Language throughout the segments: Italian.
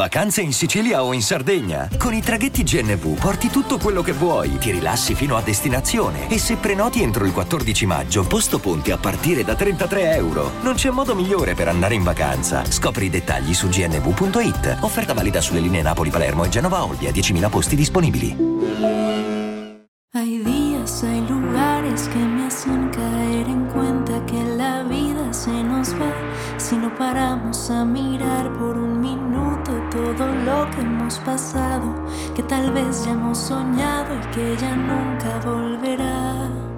Vacanze in Sicilia o in Sardegna? Con i traghetti GNV porti tutto quello che vuoi, ti rilassi fino a destinazione e se prenoti entro il 14 maggio, posto ponti a partire da €33. Non c'è modo migliore per andare in vacanza. Scopri i dettagli su gnv.it. Offerta valida sulle linee Napoli-Palermo e Genova-Olbia, 10.000 posti disponibili. Hay días, hay lugares que me hacen caer en cuenta que la vida se nos va si no paramos a mirar por un minuto todo lo que hemos pasado, que tal vez ya hemos soñado y que ya nunca volverá.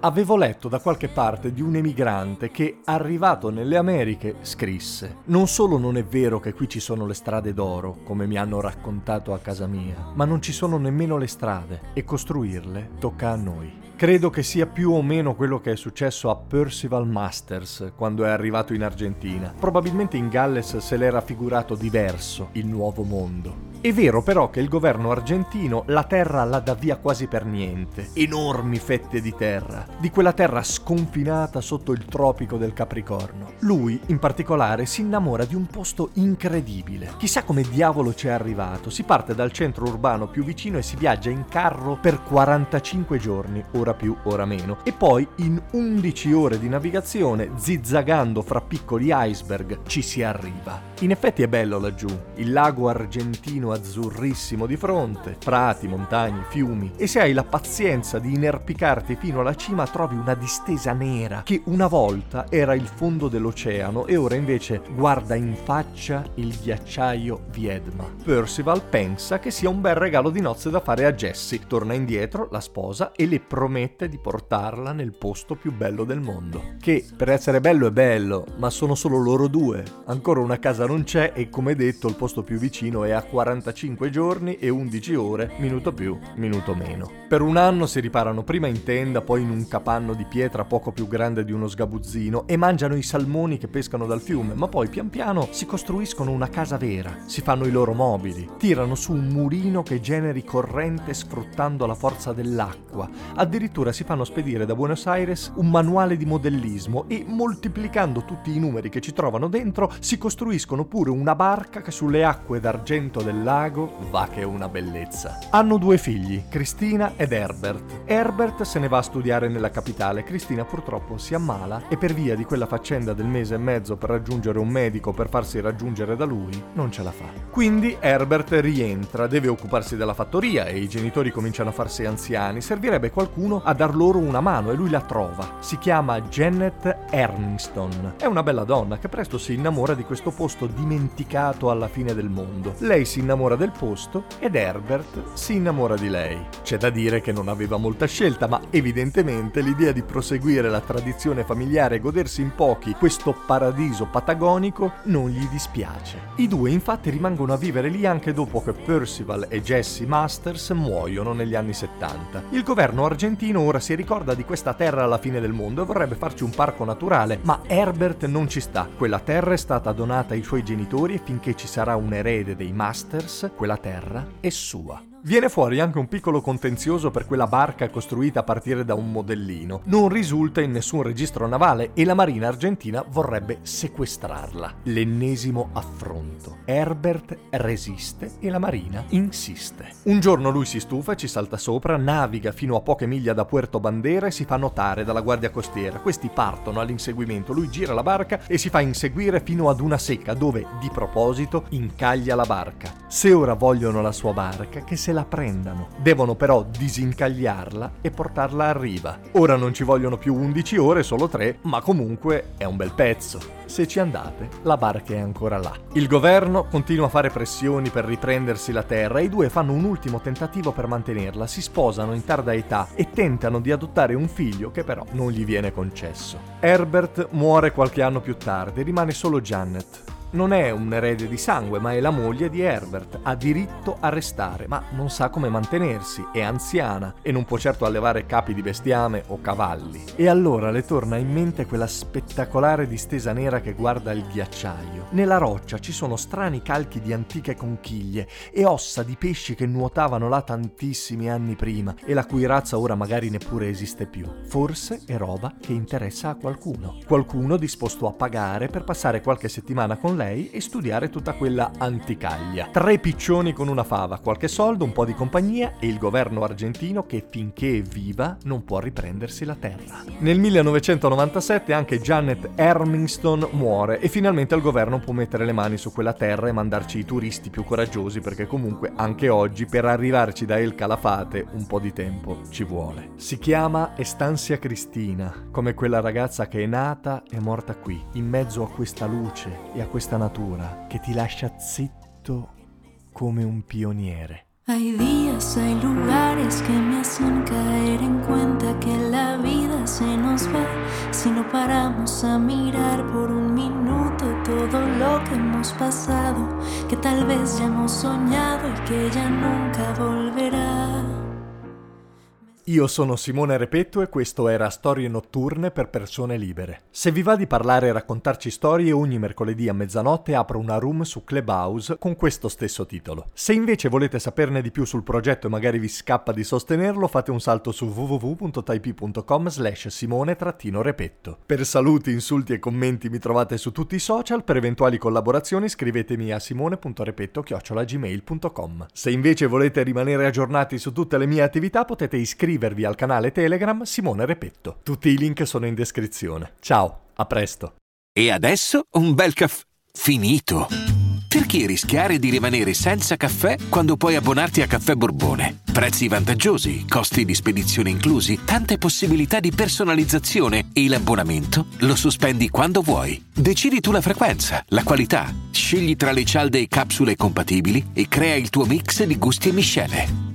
Avevo letto da qualche parte di un emigrante che, arrivato nelle Americhe, scrisse: non solo non è vero che qui ci sono le strade d'oro, come mi hanno raccontato a casa mia, ma non ci sono nemmeno le strade e costruirle tocca a noi. Credo che sia più o meno quello che è successo a Percival Masters quando è arrivato in Argentina. Probabilmente in Galles se l'era figurato diverso il nuovo mondo. È vero però che il governo argentino la terra la dà via quasi per niente. Enormi fette di terra, di quella terra sconfinata sotto il tropico del Capricorno. Lui, in particolare, si innamora di un posto incredibile. Chissà come diavolo ci è arrivato. Si parte dal centro urbano più vicino e si viaggia in carro per 45 giorni, ora più, ora meno. E poi, in 11 ore di navigazione, zizzagando fra piccoli iceberg, ci si arriva. In effetti è bello laggiù. Il lago argentino azzurrissimo di fronte, prati, montagne, fiumi, e se hai la pazienza di inerpicarti fino alla cima trovi una distesa nera che una volta era il fondo dell'oceano e ora invece guarda in faccia il ghiacciaio di Edma. Percival pensa che sia un bel regalo di nozze da fare a Jessie, torna indietro, la sposa e le promette di portarla nel posto più bello del mondo, che per essere bello è bello, ma sono solo loro due, ancora una casa non c'è e come detto il posto più vicino è a 45 giorni e 11 ore, minuto più, minuto meno. Per un anno si riparano prima in tenda, poi in un capanno di pietra poco più grande di uno sgabuzzino e mangiano i salmoni che pescano dal fiume, ma poi pian piano si costruiscono una casa vera, si fanno i loro mobili, tirano su un murino che generi corrente sfruttando la forza dell'acqua, addirittura si fanno spedire da Buenos Aires un manuale di modellismo e moltiplicando tutti i numeri che ci trovano dentro si costruiscono pure una barca che sulle acque d'argento del lago va che è una bellezza. Hanno due figli, Cristina ed Herbert. Herbert se ne va a studiare nella capitale, Cristina purtroppo si ammala e per via di quella faccenda del mese e mezzo per raggiungere un medico per farsi raggiungere da lui non ce la fa. Quindi Herbert rientra, deve occuparsi della fattoria e i genitori cominciano a farsi anziani, servirebbe qualcuno a dar loro una mano e lui la trova. Si chiama Janet Ermiston. È una bella donna che presto si innamora di questo posto dimenticato alla fine del mondo. Lei si innamora del posto ed Herbert si innamora di lei. C'è da dire che non aveva molta scelta, ma evidentemente l'idea di proseguire la tradizione familiare e godersi in pochi questo paradiso patagonico non gli dispiace. I due infatti rimangono a vivere lì anche dopo che Percival e Jessie Masters muoiono negli anni 70. Il governo argentino ora si ricorda di questa terra alla fine del mondo e vorrebbe farci un parco naturale, ma Herbert non ci sta. Quella terra è stata donata ai suoi genitori e finché ci sarà un erede dei Masters, quella terra è sua. Viene fuori anche un piccolo contenzioso per quella barca costruita a partire da un modellino. Non risulta in nessun registro navale e la Marina argentina vorrebbe sequestrarla. L'ennesimo affronto. Herbert resiste e la Marina insiste. Un giorno lui si stufa, ci salta sopra, naviga fino a poche miglia da Puerto Bandera e si fa notare dalla guardia costiera. Questi partono all'inseguimento, lui gira la barca e si fa inseguire fino ad una secca dove, di proposito, incaglia la barca. Se ora vogliono la sua barca, che se la prendano. Devono però disincagliarla e portarla a riva. Ora non ci vogliono più 11 ore, solo 3, ma comunque è un bel pezzo. Se ci andate, la barca è ancora là. Il governo continua a fare pressioni per riprendersi la terra e i due fanno un ultimo tentativo per mantenerla. Si sposano in tarda età e tentano di adottare un figlio che però non gli viene concesso. Herbert muore qualche anno più tardi, rimane solo Janet. Non è un erede di sangue, ma è la moglie di Herbert. Ha diritto a restare, ma non sa come mantenersi, è anziana e non può certo allevare capi di bestiame o cavalli. E allora le torna in mente quella spettacolare distesa nera che guarda il ghiacciaio. Nella roccia ci sono strani calchi di antiche conchiglie e ossa di pesci che nuotavano là tantissimi anni prima e la cui razza ora magari neppure esiste più. Forse è roba che interessa a qualcuno. Qualcuno disposto a pagare per passare qualche settimana con con lei e studiare tutta quella anticaglia. Tre piccioni con una fava, qualche soldo, un po' di compagnia e il governo argentino che finché è viva non può riprendersi la terra. Nel 1997 anche Janet Ermiston muore e finalmente il governo può mettere le mani su quella terra e mandarci i turisti più coraggiosi, perché comunque anche oggi per arrivarci da El Calafate un po' di tempo ci vuole. Si chiama Estancia Cristina, come quella ragazza che è nata e morta qui, in mezzo a questa luce e a questa natura che ti lascia zitto come un pioniere. Hay días, hay lugares que me hacen caer en cuenta que la vida se nos va si no paramos a mirar por un minuto todo lo que hemos pasado, que tal vez ya hemos soñado y que ya nunca volverá. Io sono Simone Repetto e questo era Storie Notturne per Persone Libere. Se vi va di parlare e raccontarci storie, ogni mercoledì a mezzanotte apro una room su Clubhouse con questo stesso titolo. Se invece volete saperne di più sul progetto e magari vi scappa di sostenerlo, fate un salto su www.typ.com/simone-repetto. Per saluti, insulti e commenti mi trovate su tutti i social, per eventuali collaborazioni scrivetemi a simone.repetto@gmail.com. Se invece volete rimanere aggiornati su tutte le mie attività, potete iscrivervi al canale Telegram Simone Repetto. Tutti i link sono in descrizione. Ciao, a presto. E adesso un bel caffè finito. Perché rischiare di rimanere senza caffè quando puoi abbonarti a Caffè Borbone? Prezzi vantaggiosi, costi di spedizione inclusi, tante possibilità di personalizzazione e l'abbonamento lo sospendi quando vuoi. Decidi tu la frequenza, la qualità, scegli tra le cialde e capsule compatibili e crea il tuo mix di gusti e miscele.